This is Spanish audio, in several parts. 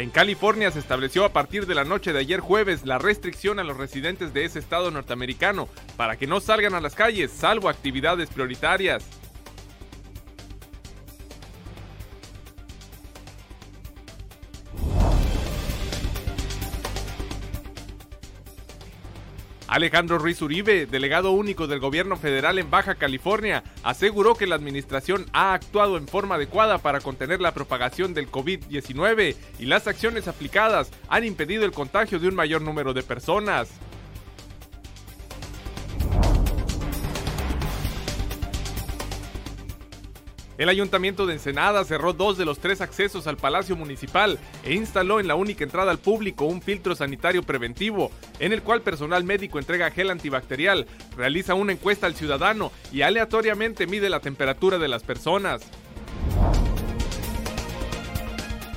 En California se estableció a partir de la noche de ayer jueves la restricción a los residentes de ese estado norteamericano para que no salgan a las calles, salvo actividades prioritarias. Alejandro Ruiz Uribe, delegado único del gobierno federal en Baja California, aseguró que la administración ha actuado en forma adecuada para contener la propagación del COVID-19 y las acciones aplicadas han impedido el contagio de un mayor número de personas. El Ayuntamiento de Ensenada cerró 2 de los 3 accesos al Palacio Municipal e instaló en la única entrada al público un filtro sanitario preventivo, en el cual personal médico entrega gel antibacterial, realiza una encuesta al ciudadano y aleatoriamente mide la temperatura de las personas.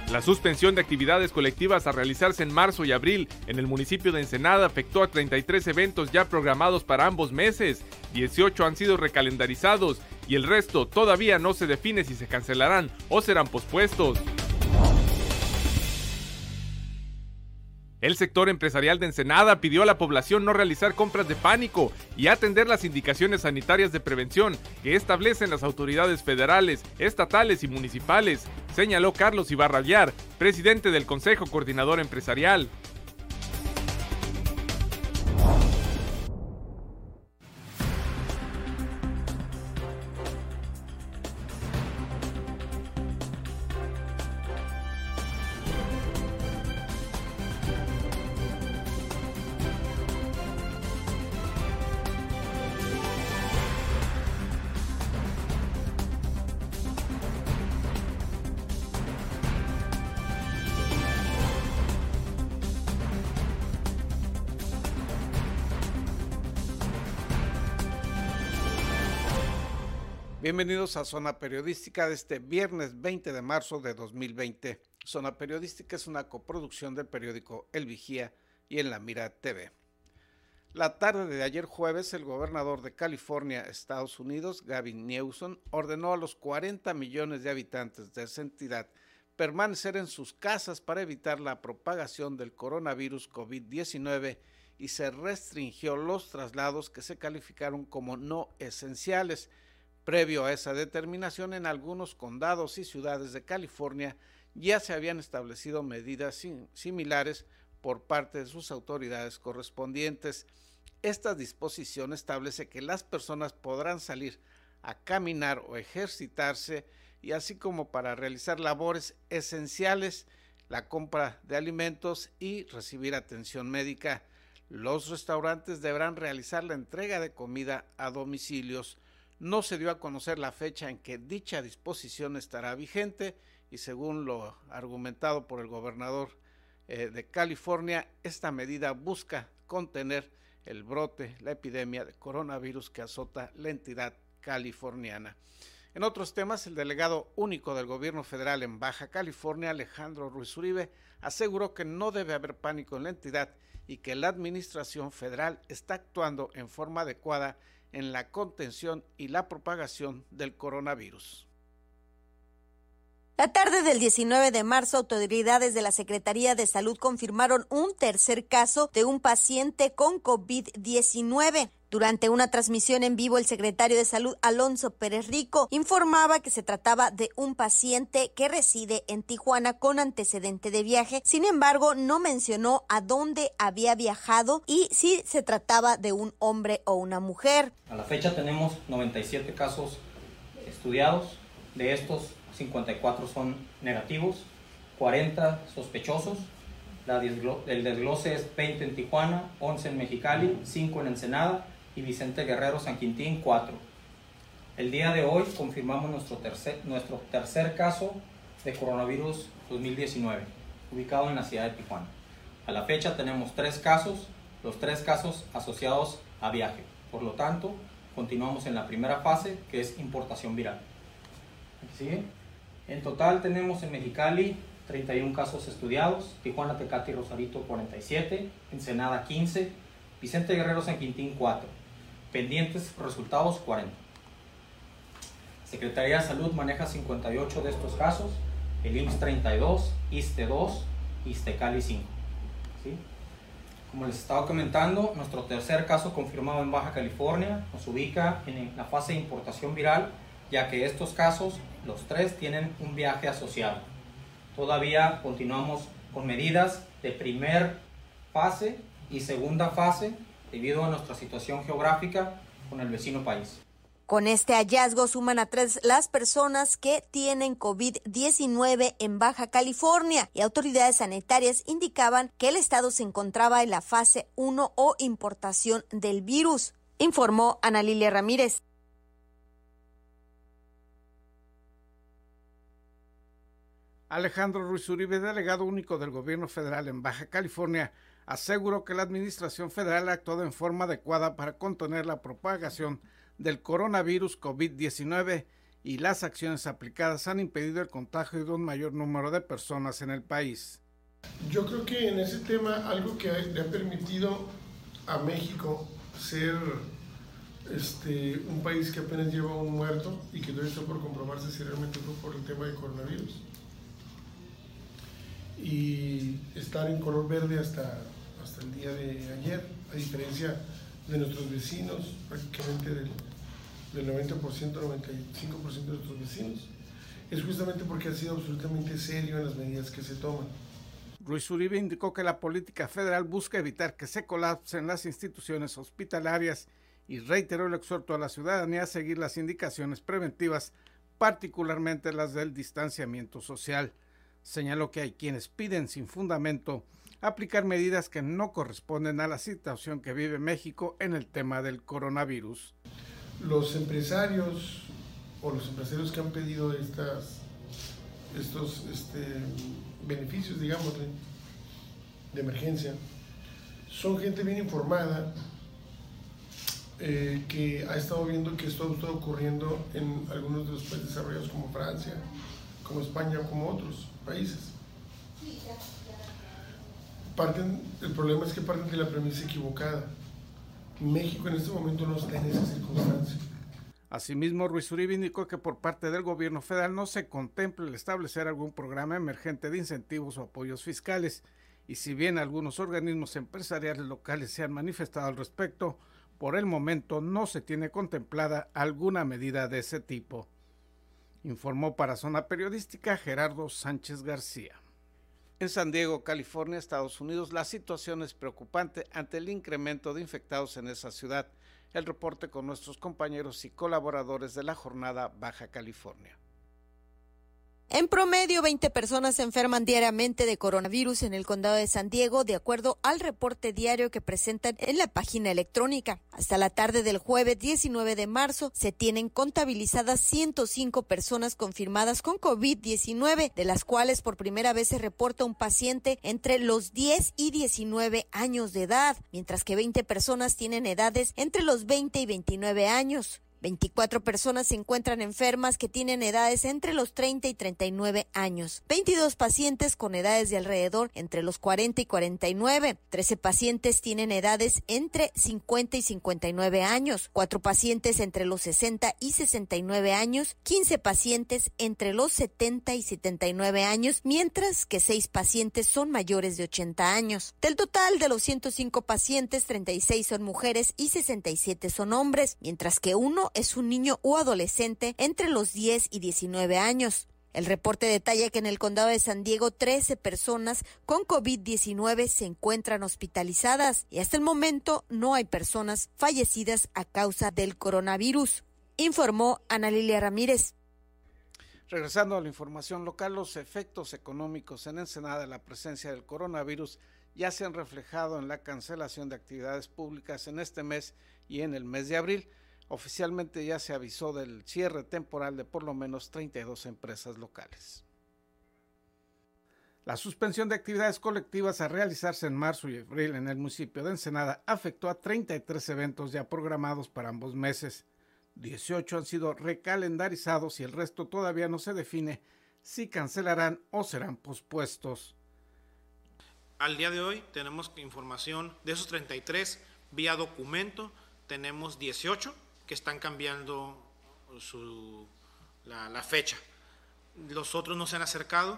La suspensión de actividades colectivas a realizarse en marzo y abril en el municipio de Ensenada afectó a 33 eventos ya programados para ambos meses, 18 han sido recalendarizados y el resto todavía no se define si se cancelarán o serán pospuestos. El sector empresarial de Ensenada pidió a la población no realizar compras de pánico y atender las indicaciones sanitarias de prevención que establecen las autoridades federales, estatales y municipales, señaló Carlos Ibarra Alliar, presidente del Consejo Coordinador Empresarial. Bienvenidos a Zona Periodística de este viernes 20 de marzo de 2020. Zona Periodística es una coproducción del periódico El Vigía y en la Mira TV. La tarde de ayer jueves, el gobernador de California, Estados Unidos, Gavin Newsom, ordenó a los 40 millones de habitantes de esa entidad permanecer en sus casas para evitar la propagación del coronavirus COVID-19 y se restringió los traslados que se calificaron como no esenciales. Previo a esa determinación, en algunos condados y ciudades de California ya se habían establecido medidas similares por parte de sus autoridades correspondientes. Esta disposición establece que las personas podrán salir a caminar o ejercitarse, y así como para realizar labores esenciales, la compra de alimentos y recibir atención médica. Los restaurantes deberán realizar la entrega de comida a domicilios. No se dio a conocer la fecha en que dicha disposición estará vigente y, según lo argumentado por el gobernador de California, esta medida busca contener el brote, la epidemia de coronavirus que azota la entidad californiana. En otros temas, el delegado único del gobierno federal en Baja California, Alejandro Ruiz Uribe, aseguró que no debe haber pánico en la entidad y que la administración federal está actuando en forma adecuada en la contención y la propagación del coronavirus. La tarde del 19 de marzo, autoridades de la Secretaría de Salud confirmaron un tercer caso de un paciente con COVID-19. Durante una transmisión en vivo, el secretario de Salud, Alonso Pérez Rico, informaba que se trataba de un paciente que reside en Tijuana con antecedente de viaje. Sin embargo, no mencionó a dónde había viajado y si se trataba de un hombre o una mujer. A la fecha tenemos 97 casos estudiados. De estos, 54 son negativos, 40 sospechosos. El desglose es 20 en Tijuana, 11 en Mexicali, 5 en Ensenada y Vicente Guerrero San Quintín 4. El día de hoy confirmamos nuestro tercer caso de coronavirus 2019, ubicado en la ciudad de Tijuana. A la fecha tenemos 3 casos, los 3 casos asociados a viaje. Por lo tanto, continuamos en la primera fase, que es importación viral. ¿Sí? En total tenemos en Mexicali 31 casos estudiados, Tijuana, Tecate y Rosarito 47, Ensenada 15, Vicente Guerrero San Quintín 4, pendientes resultados 40. Secretaría de Salud maneja 58 de estos casos, el IMSS 32, ISSSTE 2, Ixtecali 5. ¿Sí? Como les estaba comentando, nuestro tercer caso confirmado en Baja California nos ubica en la fase de importación viral, ya que estos casos, los tres, tienen un viaje asociado. Todavía continuamos con medidas de primer fase y segunda fase debido a nuestra situación geográfica con el vecino país. Con este hallazgo suman a 3 las personas que tienen COVID-19 en Baja California, y autoridades sanitarias indicaban que el estado se encontraba en la fase 1 o importación del virus, informó Ana Lilia Ramírez. Alejandro Ruiz Uribe, delegado único del gobierno federal en Baja California, aseguró que la administración federal ha actuado en forma adecuada para contener la propagación del coronavirus COVID-19 y las acciones aplicadas han impedido el contagio de un mayor número de personas en el país. Yo creo que en ese tema algo que le ha permitido a México ser un país que apenas lleva un muerto y que todavía está por comprobarse si realmente fue por el tema de coronavirus. Y estar en color verde hasta el día de ayer, a diferencia de nuestros vecinos, prácticamente del 90%, 95% de nuestros vecinos, es justamente porque ha sido absolutamente serio en las medidas que se toman. Ruiz Uribe indicó que la política federal busca evitar que se colapsen las instituciones hospitalarias y reiteró el exhorto a la ciudadanía a seguir las indicaciones preventivas, particularmente las del distanciamiento social. Señaló que hay quienes piden sin fundamento aplicar medidas que no corresponden a la situación que vive México en el tema del coronavirus. Los empresarios que han pedido estos beneficios, digamos, de emergencia, son gente bien informada que ha estado viendo que esto ha estado ocurriendo en algunos de los países desarrollados como Francia, como España, como otros países. El problema es que parten de la premisa equivocada. México en este momento no está en esa circunstancia. Asimismo, Ruiz Uribe indicó que por parte del gobierno federal no se contempla el establecer algún programa emergente de incentivos o apoyos fiscales, y si bien algunos organismos empresariales locales se han manifestado al respecto, por el momento no se tiene contemplada alguna medida de ese tipo. Informó para Zona Periodística Gerardo Sánchez García. En San Diego, California, Estados Unidos, la situación es preocupante ante el incremento de infectados en esa ciudad. El reporte con nuestros compañeros y colaboradores de la jornada Baja California. En promedio, 20 personas se enferman diariamente de coronavirus en el condado de San Diego, de acuerdo al reporte diario que presentan en la página electrónica. Hasta la tarde del jueves 19 de marzo, se tienen contabilizadas 105 personas confirmadas con COVID-19, de las cuales por primera vez se reporta un paciente entre los 10 y 19 años de edad, mientras que 20 personas tienen edades entre los 20 y 29 años. 24 personas se encuentran enfermas que tienen edades entre los 30 y 39 años, 22 pacientes con edades de alrededor entre los 40 y 49, 13 pacientes tienen edades entre 50 y 59 años, 4 pacientes entre los 60 y 69 años, 15 pacientes entre los 70 y 79 años, mientras que 6 pacientes son mayores de 80 años. Del total de los 105 pacientes, 36 son mujeres y 67 son hombres, mientras que uno es un niño u adolescente entre los 10 y 19 años. El reporte detalla que en el condado de San Diego 13 personas con COVID-19 se encuentran hospitalizadas y hasta el momento no hay personas fallecidas a causa del coronavirus, informó Ana Lilia Ramírez. Regresando a la información local, los efectos económicos en Ensenada de la presencia del coronavirus ya se han reflejado en la cancelación de actividades públicas en este mes y en el mes de abril. Oficialmente ya se avisó del cierre temporal de por lo menos 32 empresas locales. La suspensión de actividades colectivas a realizarse en marzo y abril en el municipio de Ensenada afectó a 33 eventos ya programados para ambos meses. 18 han sido recalendarizados y el resto todavía no se define si cancelarán o serán pospuestos. Al día de hoy tenemos información de esos 33 vía documento, tenemos 18 que están cambiando la fecha. Los otros no se han acercado,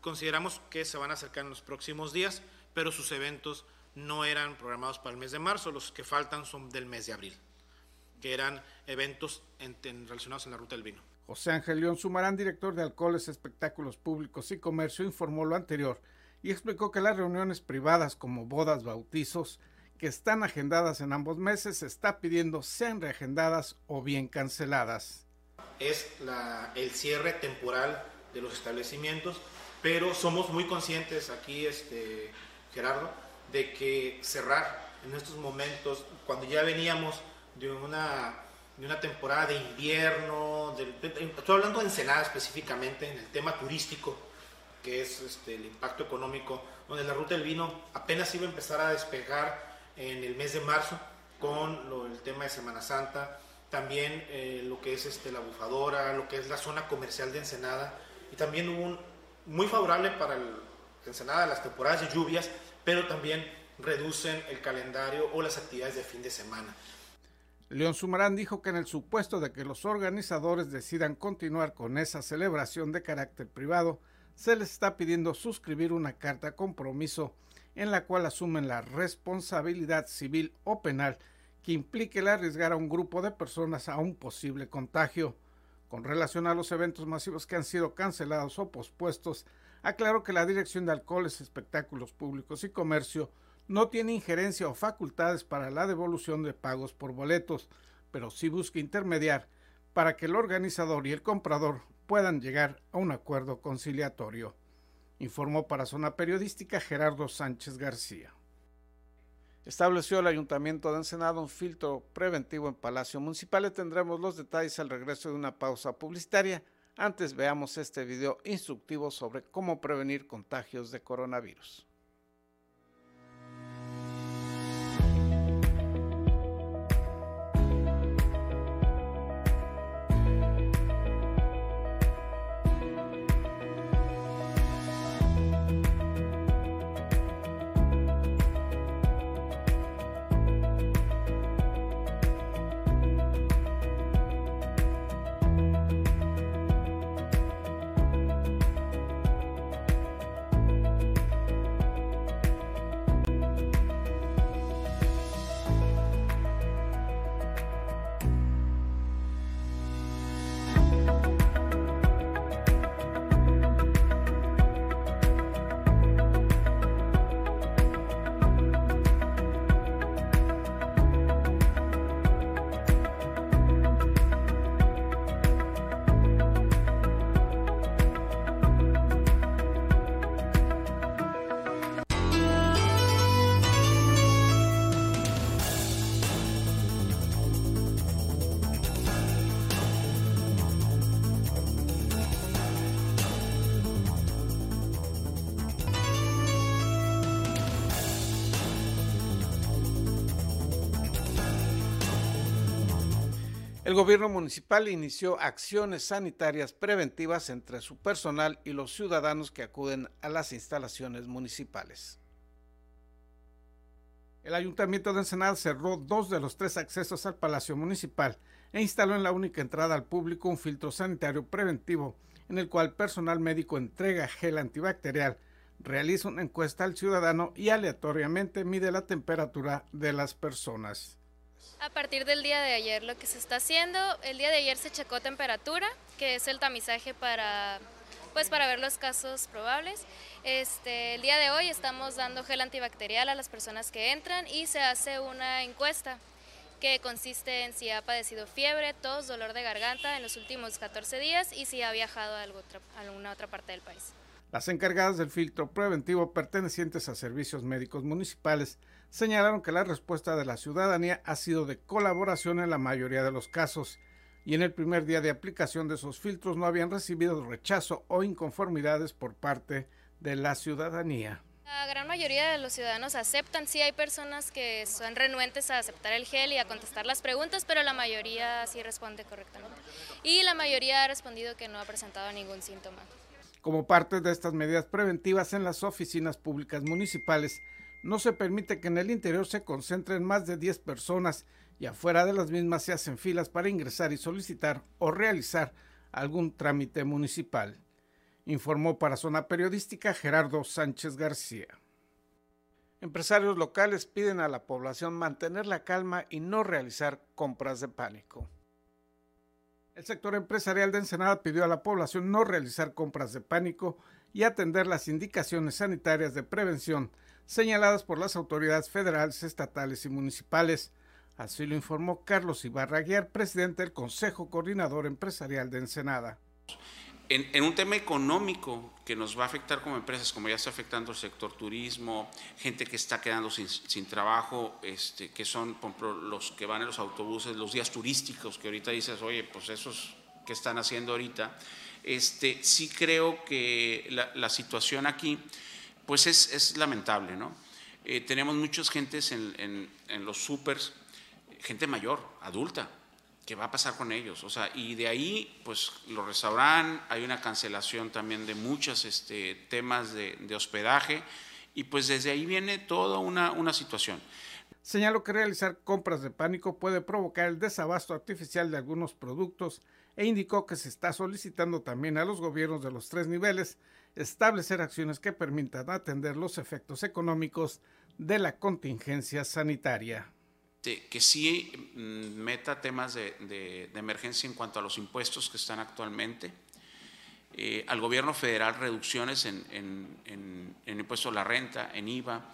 consideramos que se van a acercar en los próximos días, pero sus eventos no eran programados para el mes de marzo, los que faltan son del mes de abril, que eran eventos relacionados en la ruta del vino. José Ángel León Sumarán, director de Alcoholes, Espectáculos Públicos y Comercio, informó lo anterior y explicó que las reuniones privadas como bodas, bautizos, que están agendadas en ambos meses, se está pidiendo sean reagendadas o bien canceladas. Es el cierre temporal de los establecimientos, pero somos muy conscientes aquí, Gerardo, de que cerrar en estos momentos, cuando ya veníamos de una temporada de invierno, estoy hablando de Ensenada específicamente, en el tema turístico, que es el impacto económico, donde la ruta del vino apenas iba a empezar a despegar en el mes de marzo con el tema de Semana Santa, también lo que es la Bufadora, lo que es la zona comercial de Ensenada, y también hubo muy favorable para Ensenada las temporadas de lluvias, pero también reducen el calendario o las actividades de fin de semana. León Sumarán dijo que en el supuesto de que los organizadores decidan continuar con esa celebración de carácter privado, se les está pidiendo suscribir una carta compromiso en la cual asumen la responsabilidad civil o penal que implique el arriesgar a un grupo de personas a un posible contagio. Con relación a los eventos masivos que han sido cancelados o pospuestos, aclaró que la Dirección de Alcoholes, Espectáculos Públicos y Comercio no tiene injerencia o facultades para la devolución de pagos por boletos, pero sí busca intermediar para que el organizador y el comprador puedan llegar a un acuerdo conciliatorio. Informó para Zona Periodística Gerardo Sánchez García. Estableció el Ayuntamiento de Ensenada un filtro preventivo en Palacio Municipal. Le tendremos los detalles al regreso de una pausa publicitaria. Antes veamos este video instructivo sobre cómo prevenir contagios de coronavirus. El gobierno municipal inició acciones sanitarias preventivas entre su personal y los ciudadanos que acuden a las instalaciones municipales. El Ayuntamiento de Ensenada cerró 2 de los 3 accesos al Palacio Municipal e instaló en la única entrada al público un filtro sanitario preventivo en el cual personal médico entrega gel antibacterial, realiza una encuesta al ciudadano y aleatoriamente mide la temperatura de las personas. A partir del día de ayer lo que se está haciendo, el día de ayer se checó temperatura, que es el tamizaje para ver los casos probables. El día de hoy estamos dando gel antibacterial a las personas que entran y se hace una encuesta que consiste en si ha padecido fiebre, tos, dolor de garganta en los últimos 14 días y si ha viajado a alguna otra parte del país. Las encargadas del filtro preventivo pertenecientes a servicios médicos municipales señalaron que la respuesta de la ciudadanía ha sido de colaboración en la mayoría de los casos y en el primer día de aplicación de esos filtros no habían recibido rechazo o inconformidades por parte de la ciudadanía. La gran mayoría de los ciudadanos aceptan, sí hay personas que son renuentes a aceptar el gel y a contestar las preguntas, pero la mayoría sí responde correctamente y la mayoría ha respondido que no ha presentado ningún síntoma. Como parte de estas medidas preventivas en las oficinas públicas municipales, no se permite que en el interior se concentren más de 10 personas y afuera de las mismas se hacen filas para ingresar y solicitar o realizar algún trámite municipal. informó para Zona Periodística Gerardo Sánchez García. Empresarios locales piden a la población mantener la calma y no realizar compras de pánico. El sector empresarial de Ensenada pidió a la población no realizar compras de pánico y atender las indicaciones sanitarias de prevención señaladas por las autoridades federales, estatales y municipales. Así lo informó Carlos Ibarra Alliar, presidente del Consejo Coordinador Empresarial de Ensenada. En un tema económico que nos va a afectar como empresas, como ya está afectando el sector turismo, gente que está quedando sin trabajo, que son, por ejemplo, los que van en los autobuses, los días turísticos, que ahorita dices, oye, pues esos que están haciendo ahorita. Sí creo que la situación aquí, pues es lamentable, ¿no? Tenemos muchas gentes en los súpers, gente mayor, adulta, que va a pasar con ellos, o sea, y de ahí, pues, los restaurantes, hay una cancelación también de muchos temas de hospedaje, y pues desde ahí viene toda una situación. Señaló que realizar compras de pánico puede provocar el desabasto artificial de algunos productos, e indicó que se está solicitando también a los gobiernos de los tres niveles establecer acciones que permitan atender los efectos económicos de la contingencia sanitaria. Que sí meta temas de emergencia en cuanto a los impuestos que están actualmente, al gobierno federal reducciones en impuestos a la renta, en IVA.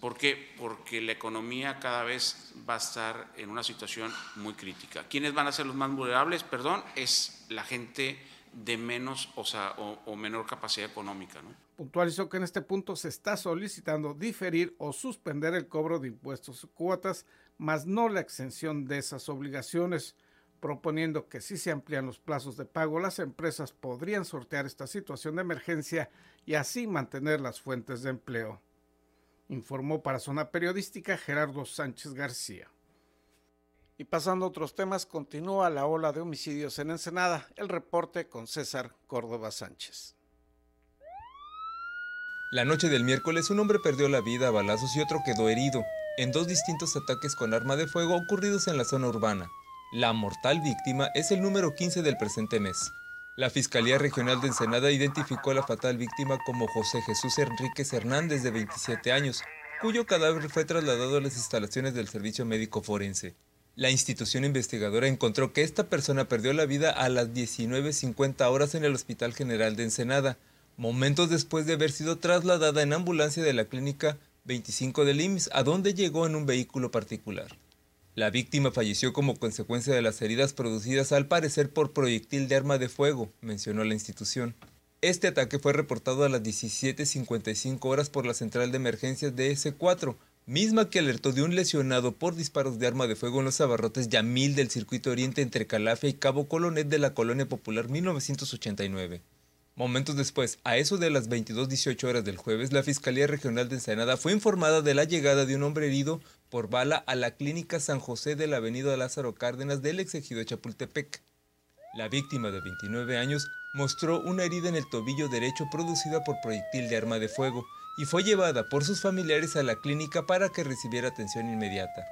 ¿Por qué? Porque la economía cada vez va a estar en una situación muy crítica. ¿Quiénes van a ser los más vulnerables? Perdón, es la gente de menos, o sea, o menor capacidad económica, ¿no? Puntualizó que en este punto se está solicitando diferir o suspender el cobro de impuestos y cuotas, más no la exención de esas obligaciones, proponiendo que si se amplían los plazos de pago, las empresas podrían sortear esta situación de emergencia y así mantener las fuentes de empleo. Informó para Zona Periodística Gerardo Sánchez García. Y pasando a otros temas, continúa la ola de homicidios en Ensenada. El reporte con César Córdoba Sánchez. La noche del miércoles, un hombre perdió la vida a balazos y otro quedó herido en dos distintos ataques con arma de fuego ocurridos en la zona urbana. La mortal víctima es el número 15 del presente mes. La Fiscalía Regional de Ensenada identificó a la fatal víctima como José Jesús Enríquez Hernández, de 27 años, cuyo cadáver fue trasladado a las instalaciones del Servicio Médico Forense. La institución investigadora encontró que esta persona perdió la vida a las 19:50 horas en el Hospital General de Ensenada, momentos después de haber sido trasladada en ambulancia de la clínica 25 del IMSS, a donde llegó en un vehículo particular. La víctima falleció como consecuencia de las heridas producidas al parecer por proyectil de arma de fuego, mencionó la institución. Este ataque fue reportado a las 17:55 horas por la central de emergencias de S4, misma que alertó de un lesionado por disparos de arma de fuego en los abarrotes Yamil del circuito oriente entre Calafia y Cabo Colonet de la Colonia Popular 1989. Momentos después, a eso de las 22:18 horas del jueves, la Fiscalía Regional de Ensenada fue informada de la llegada de un hombre herido por bala a la clínica San José de la avenida Lázaro Cárdenas del exegido Chapultepec. La víctima, de 29 años, mostró una herida en el tobillo derecho producida por proyectil de arma de fuego y fue llevada por sus familiares a la clínica para que recibiera atención inmediata.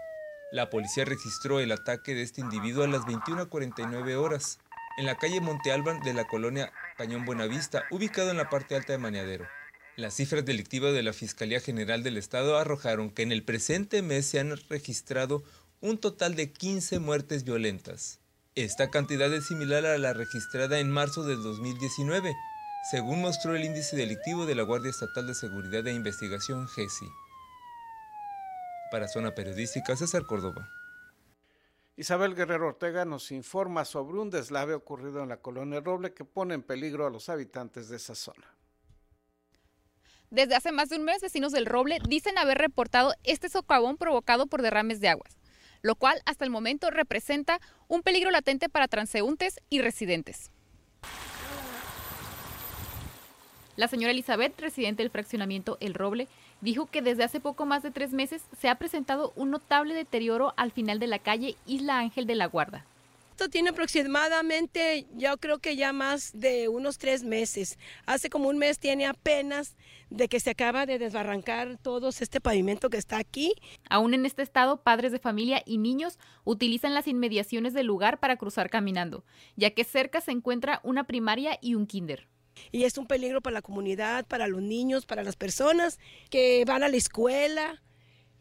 La policía registró el ataque de este individuo a las 21:49 horas, en la calle Monte Alban de la colonia Cañón Buenavista, ubicado en la parte alta de Maneadero. Las cifras delictivas de la Fiscalía General del Estado arrojaron que en el presente mes se han registrado un total de 15 muertes violentas. Esta cantidad es similar a la registrada en marzo del 2019, según mostró el índice delictivo de la Guardia Estatal de Seguridad e Investigación, GESI. Para Zona Periodística, César Córdoba. Isabel Guerrero Ortega nos informa sobre un deslave ocurrido en la colonia Roble que pone en peligro a los habitantes de esa zona. Desde hace más de un mes, vecinos del Roble dicen haber reportado este socavón provocado por derrames de aguas, lo cual hasta el momento representa un peligro latente para transeúntes y residentes. La señora Elizabeth, residente del fraccionamiento El Roble, dijo que desde hace poco más de 3 meses se ha presentado un notable deterioro al final de la calle Isla Ángel de la Guarda. Esto tiene aproximadamente, yo creo que ya más de unos 3 meses. Hace como un mes tiene apenas de que se acaba de desbarrancar todo este pavimento que está aquí. Aún en este estado, padres de familia y niños utilizan las inmediaciones del lugar para cruzar caminando, ya que cerca se encuentra una primaria y un kinder. y es un peligro para la comunidad, para los niños, para las personas que van a la escuela,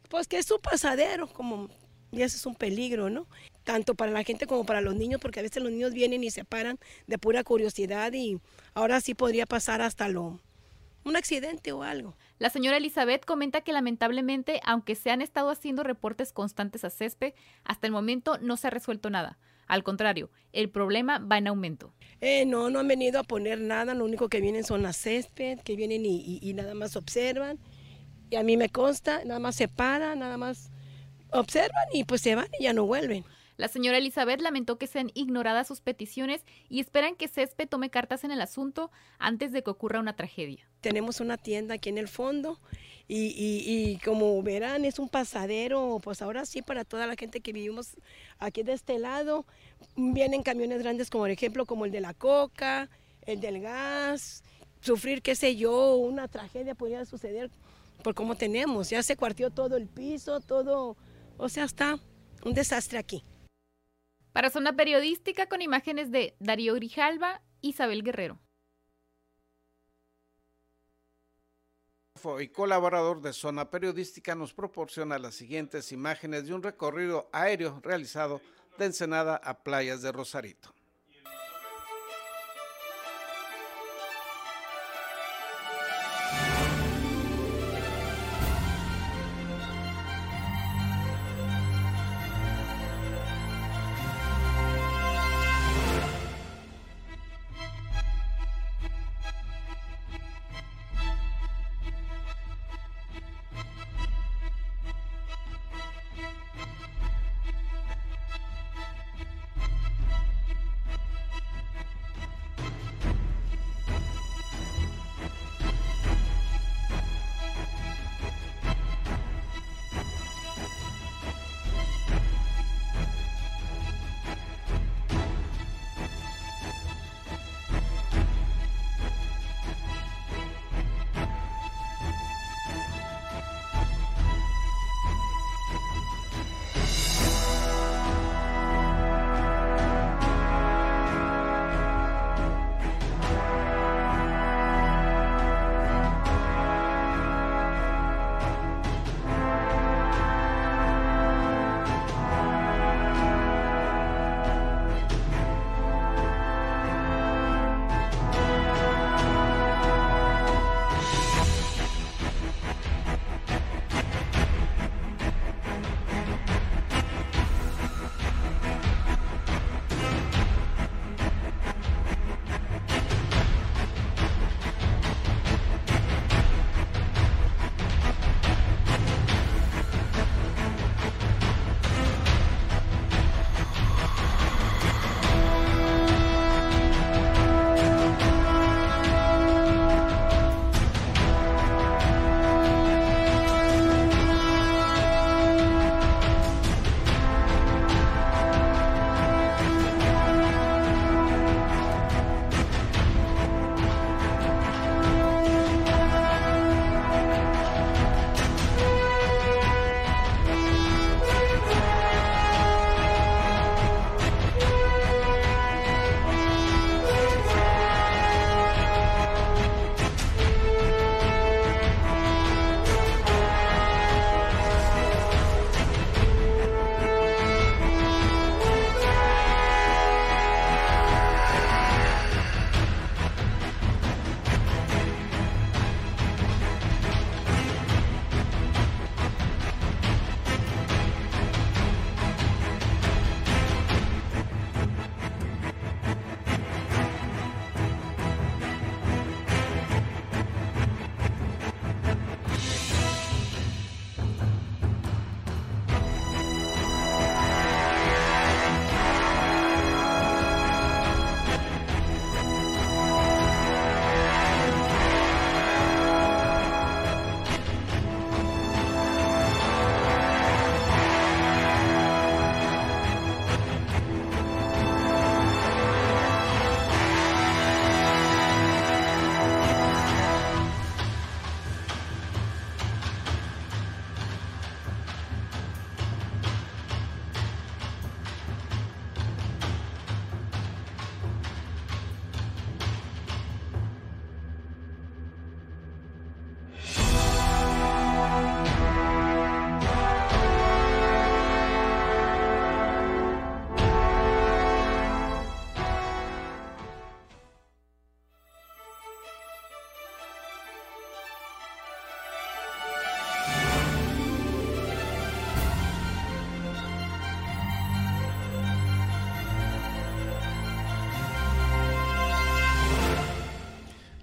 pues que es un pasadero, como, y eso es un peligro, ¿no? Tanto para la gente como para los niños, porque a veces los niños vienen y se paran de pura curiosidad y ahora sí podría pasar hasta un accidente o algo. La señora Elizabeth comenta que lamentablemente, aunque se han estado haciendo reportes constantes a CESPE, hasta el momento no se ha resuelto nada. Al contrario, el problema va en aumento. No han venido a poner nada, lo único que vienen son las césped, que vienen y nada más observan. Y a mí me consta, nada más se paran, nada más observan y pues se van y ya no vuelven. La señora Elizabeth lamentó que sean ignoradas sus peticiones y esperan que CESPE tome cartas en el asunto antes de que ocurra una tragedia. Tenemos una tienda aquí en el fondo y como verán es un pasadero, pues ahora sí para toda la gente que vivimos aquí de este lado. Vienen camiones grandes como por ejemplo como el de la coca, el del gas, sufrir qué sé yo, una tragedia podría suceder por cómo tenemos. Ya se cuartió todo el piso, todo, o sea, está un desastre aquí. Para Zona Periodística, con imágenes de Darío Grijalva, Isabel Guerrero. Y colaborador de Zona Periodística nos proporciona las siguientes imágenes de un recorrido aéreo realizado de Ensenada a Playas de Rosarito.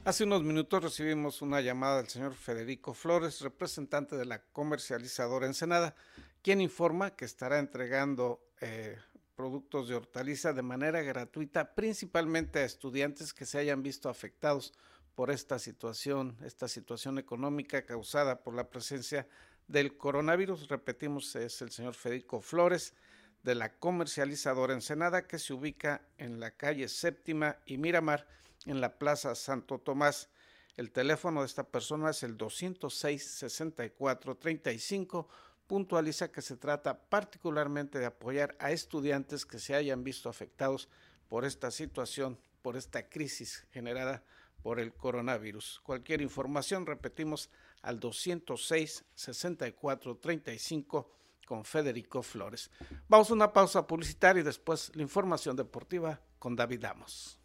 Hace unos minutos recibimos una llamada del señor Federico Flores, representante de la comercializadora Ensenada, quien informa que estará entregando productos de hortaliza de manera gratuita, principalmente a estudiantes que se hayan visto afectados por esta situación económica causada por la presencia del coronavirus. Repetimos, es el señor Federico Flores de la comercializadora Ensenada, que se ubica en la calle Séptima y Miramar, en la Plaza Santo Tomás. El teléfono de esta persona es el 206-6435, puntualiza que se trata particularmente de apoyar a estudiantes que se hayan visto afectados por esta situación, por esta crisis generada por el coronavirus. Cualquier información, repetimos, al 206-6435 con Federico Flores. Vamos a una pausa publicitaria y después la información deportiva con David Amos.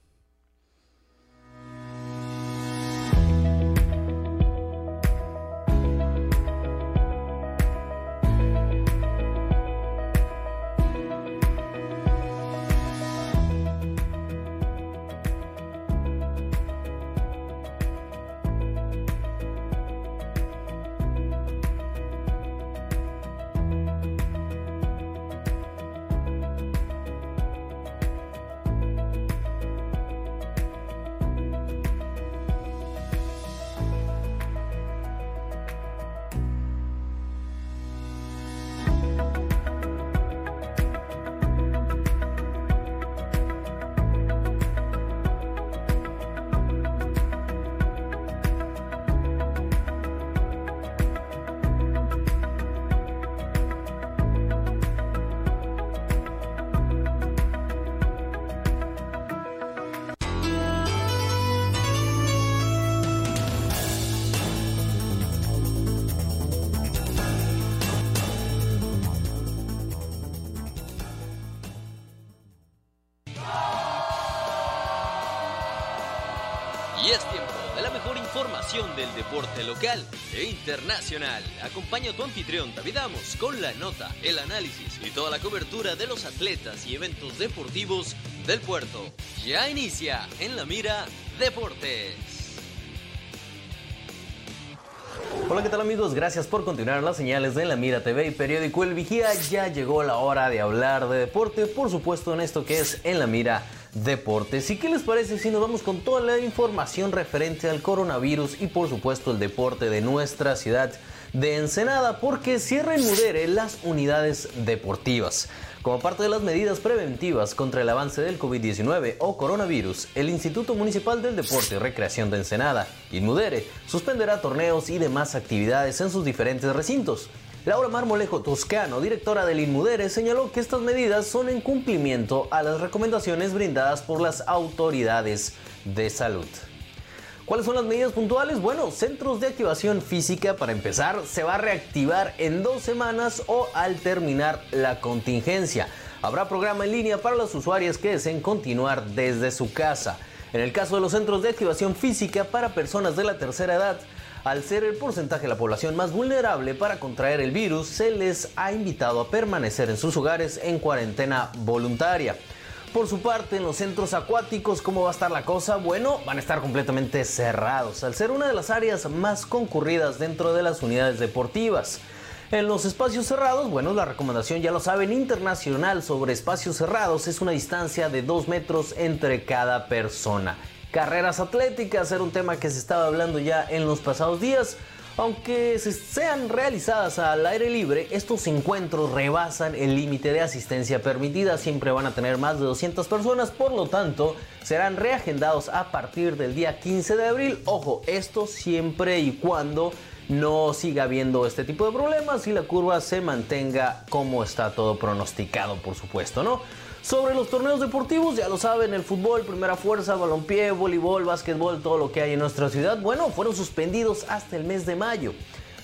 Del deporte local e internacional. Acompaña a tu anfitrión David Amos con la nota, el análisis y toda la cobertura de los atletas y eventos deportivos del puerto. Ya inicia En la Mira Deportes. Hola, ¿qué tal, amigos? Gracias por continuar las señales de En la Mira TV y periódico El Vigía. Ya llegó la hora de hablar de deporte, por supuesto, en esto que es En la Mira Deportes. ¿Y qué les parece si nos vamos con toda la información referente al coronavirus y por supuesto el deporte de nuestra ciudad de Ensenada? Porque cierra INMUDERE las unidades deportivas. Como parte de las medidas preventivas contra el avance del COVID-19 o coronavirus, el Instituto Municipal del Deporte y Recreación de Ensenada, INMUDERE, suspenderá torneos y demás actividades en sus diferentes recintos. Laura Marmolejo Toscano, directora del INMUDERE, señaló que estas medidas son en cumplimiento a las recomendaciones brindadas por las autoridades de salud. ¿Cuáles son las medidas puntuales? Bueno, centros de activación física, para empezar, se va a reactivar en 2 semanas o al terminar la contingencia. Habrá programa en línea para los usuarios que deseen continuar desde su casa. En el caso de los centros de activación física para personas de la tercera edad, al ser el porcentaje de la población más vulnerable para contraer el virus, se les ha invitado a permanecer en sus hogares en cuarentena voluntaria. Por su parte, en los centros acuáticos, ¿cómo va a estar la cosa? Bueno, van a estar completamente cerrados, al ser una de las áreas más concurridas dentro de las unidades deportivas. En los espacios cerrados, bueno, la recomendación, ya lo saben, internacional sobre espacios cerrados es una distancia de 2 metros entre cada persona. Carreras atléticas era un tema que se estaba hablando ya en los pasados días. Aunque sean realizadas al aire libre, estos encuentros rebasan el límite de asistencia permitida. Siempre van a tener más de 200 personas, por lo tanto, serán reagendados a partir del día 15 de abril. Ojo, esto siempre y cuando no siga habiendo este tipo de problemas y la curva se mantenga como está todo pronosticado, por supuesto, ¿no? Sobre los torneos deportivos, ya lo saben, el fútbol, primera fuerza, balompié, voleibol, básquetbol, todo lo que hay en nuestra ciudad, bueno, fueron suspendidos hasta el mes de mayo.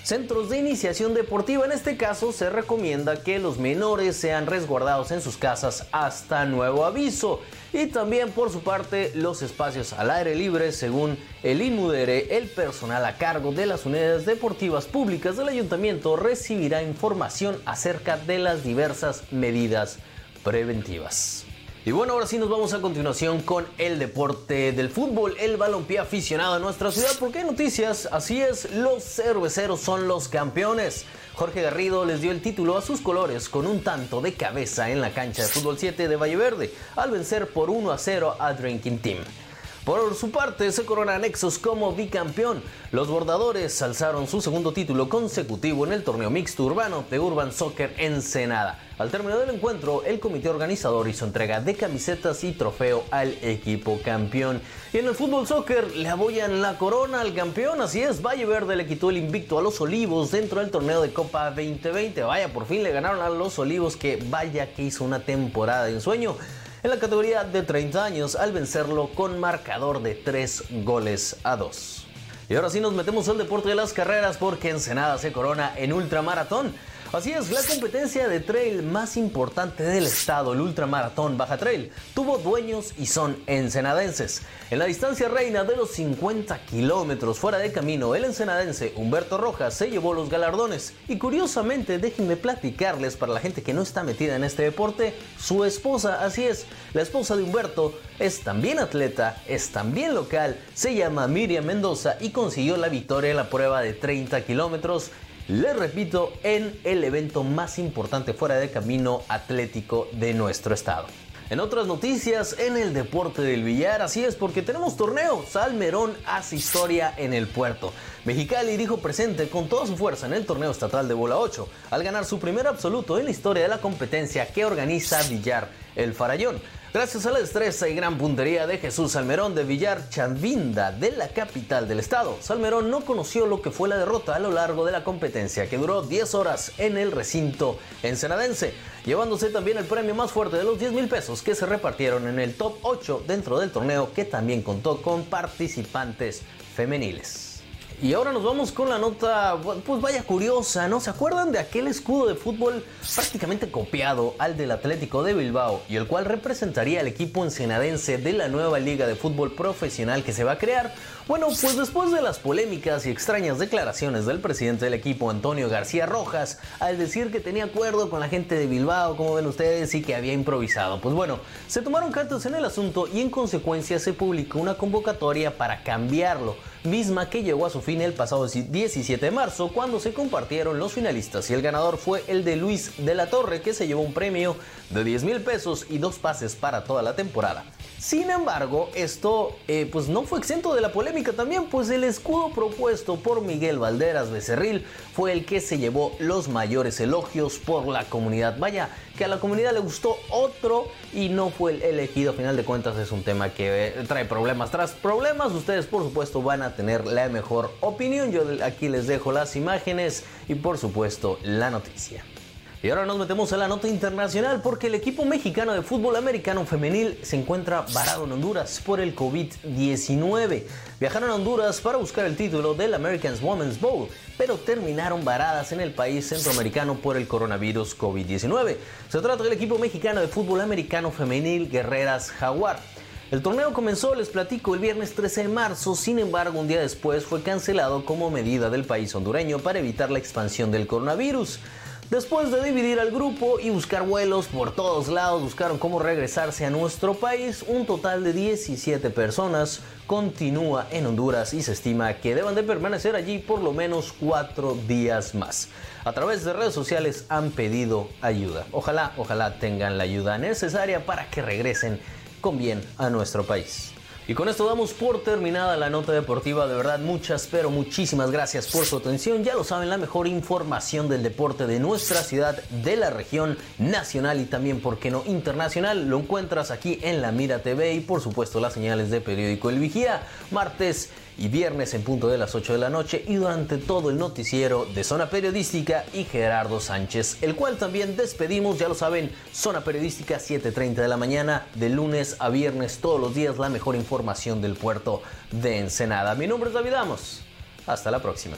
Centros de iniciación deportiva, en este caso, se recomienda que los menores sean resguardados en sus casas hasta nuevo aviso. Y también, por su parte, los espacios al aire libre, según el INMUDERE, el personal a cargo de las unidades deportivas públicas del ayuntamiento recibirá información acerca de las diversas medidas preventivas. Y bueno, ahora sí nos vamos a continuación con el deporte del fútbol, el balompié aficionado en nuestra ciudad, porque hay noticias. Así es, los cerveceros son los campeones. Jorge Garrido les dio el título a sus colores con un tanto de cabeza en la cancha de fútbol 7 de Valleverde, al vencer por 1-0 a Drinking Team. Por su parte, se coronan Nexos como bicampeón. Los bordadores alzaron su segundo título consecutivo en el torneo mixto urbano de Urban Soccer Ensenada. Al término del encuentro, el comité organizador hizo entrega de camisetas y trofeo al equipo campeón. Y en el fútbol soccer le apoyan la corona al campeón. Así es, Valleverde le quitó el invicto a Los Olivos dentro del torneo de Copa 2020. Vaya, por fin le ganaron a Los Olivos, que vaya que hizo una temporada de ensueño en la categoría de 30 años al vencerlo con marcador de 3-2. Y ahora sí nos metemos al deporte de las carreras, porque Ensenada se corona en ultramaratón. Así es, la competencia de trail más importante del estado, el Ultramaratón Baja Trail, tuvo dueños y son ensenadenses. En la distancia reina de los 50 kilómetros fuera de camino, el ensenadense Humberto Rojas se llevó los galardones. Y curiosamente, déjenme platicarles, para la gente que no está metida en este deporte, su esposa, así es, la esposa de Humberto, es también atleta, es también local, se llama Miriam Mendoza y consiguió la victoria en la prueba de 30 kilómetros. Les repito, en el evento más importante fuera de camino atlético de nuestro estado. En otras noticias, en el deporte del billar, así es, porque tenemos torneo. Salmerón hace historia en el puerto. Mexicali dijo presente con toda su fuerza en el torneo estatal de bola 8, al ganar su primer absoluto en la historia de la competencia que organiza Villar el Farallón, gracias a la destreza y gran puntería de Jesús Salmerón de Villar Chanvinda, de la capital del estado. Salmerón no conoció lo que fue la derrota a lo largo de la competencia, que duró 10 horas en el recinto ensenadense, llevándose también el premio más fuerte de los 10,000 pesos que se repartieron en el top 8 dentro del torneo, que también contó con participantes femeniles. Y ahora nos vamos con la nota, pues vaya curiosa, ¿no? ¿Se acuerdan de aquel escudo de fútbol prácticamente copiado al del Atlético de Bilbao y el cual representaría al equipo ensenadense de la nueva liga de fútbol profesional que se va a crear? Bueno, pues después de las polémicas y extrañas declaraciones del presidente del equipo, Antonio García Rojas, al decir que tenía acuerdo con la gente de Bilbao, como ven ustedes, y que había improvisado, pues bueno, se tomaron cartas en el asunto y en consecuencia se publicó una convocatoria para cambiarlo, misma que llegó a su fin el pasado 17 de marzo, cuando se compartieron los finalistas, y el ganador fue el de Luis de la Torre, que se llevó un premio de 10,000 pesos y 2 pases para toda la temporada. Sin embargo, esto pues no fue exento de la polémica también, pues el escudo propuesto por Miguel Valderas Becerril fue el que se llevó los mayores elogios por la comunidad. Vaya, que a la comunidad le gustó otro y no fue el elegido. A final de cuentas es un tema que trae problemas tras problemas. Ustedes, por supuesto, van a tener la mejor opinión. Yo aquí les dejo las imágenes y, por supuesto, la noticia. Y ahora nos metemos a la nota internacional, porque el equipo mexicano de fútbol americano femenil se encuentra varado en Honduras por el COVID-19. Viajaron a Honduras para buscar el título del American Women's Bowl, pero terminaron varadas en el país centroamericano por el coronavirus COVID-19. Se trata del equipo mexicano de fútbol americano femenil Guerreras Jaguar. El torneo comenzó, les platico, el viernes 13 de marzo, sin embargo, un día después fue cancelado como medida del país hondureño para evitar la expansión del coronavirus. Después de dividir al grupo y buscar vuelos por todos lados, buscaron cómo regresarse a nuestro país. Un total de 17 personas continúa en Honduras y se estima que deban de permanecer allí por lo menos 4 días más. A través de redes sociales han pedido ayuda. Ojalá tengan la ayuda necesaria para que regresen con bien a nuestro país. Y con esto damos por terminada la nota deportiva. De verdad, muchas, pero muchísimas gracias por su atención. Ya lo saben, la mejor información del deporte de nuestra ciudad, de la región, nacional y también, por qué no, internacional, lo encuentras aquí en La Mira TV y, por supuesto, las señales de periódico El Vigía, martes y viernes en punto de las 8 de la noche y durante todo el noticiero de Zona Periodística y Gerardo Sánchez, el cual también despedimos. Ya lo saben, Zona Periodística 7:30 de la mañana, de lunes a viernes, todos los días, la mejor información del puerto de Ensenada. Mi nombre es David Amos. Hasta la próxima.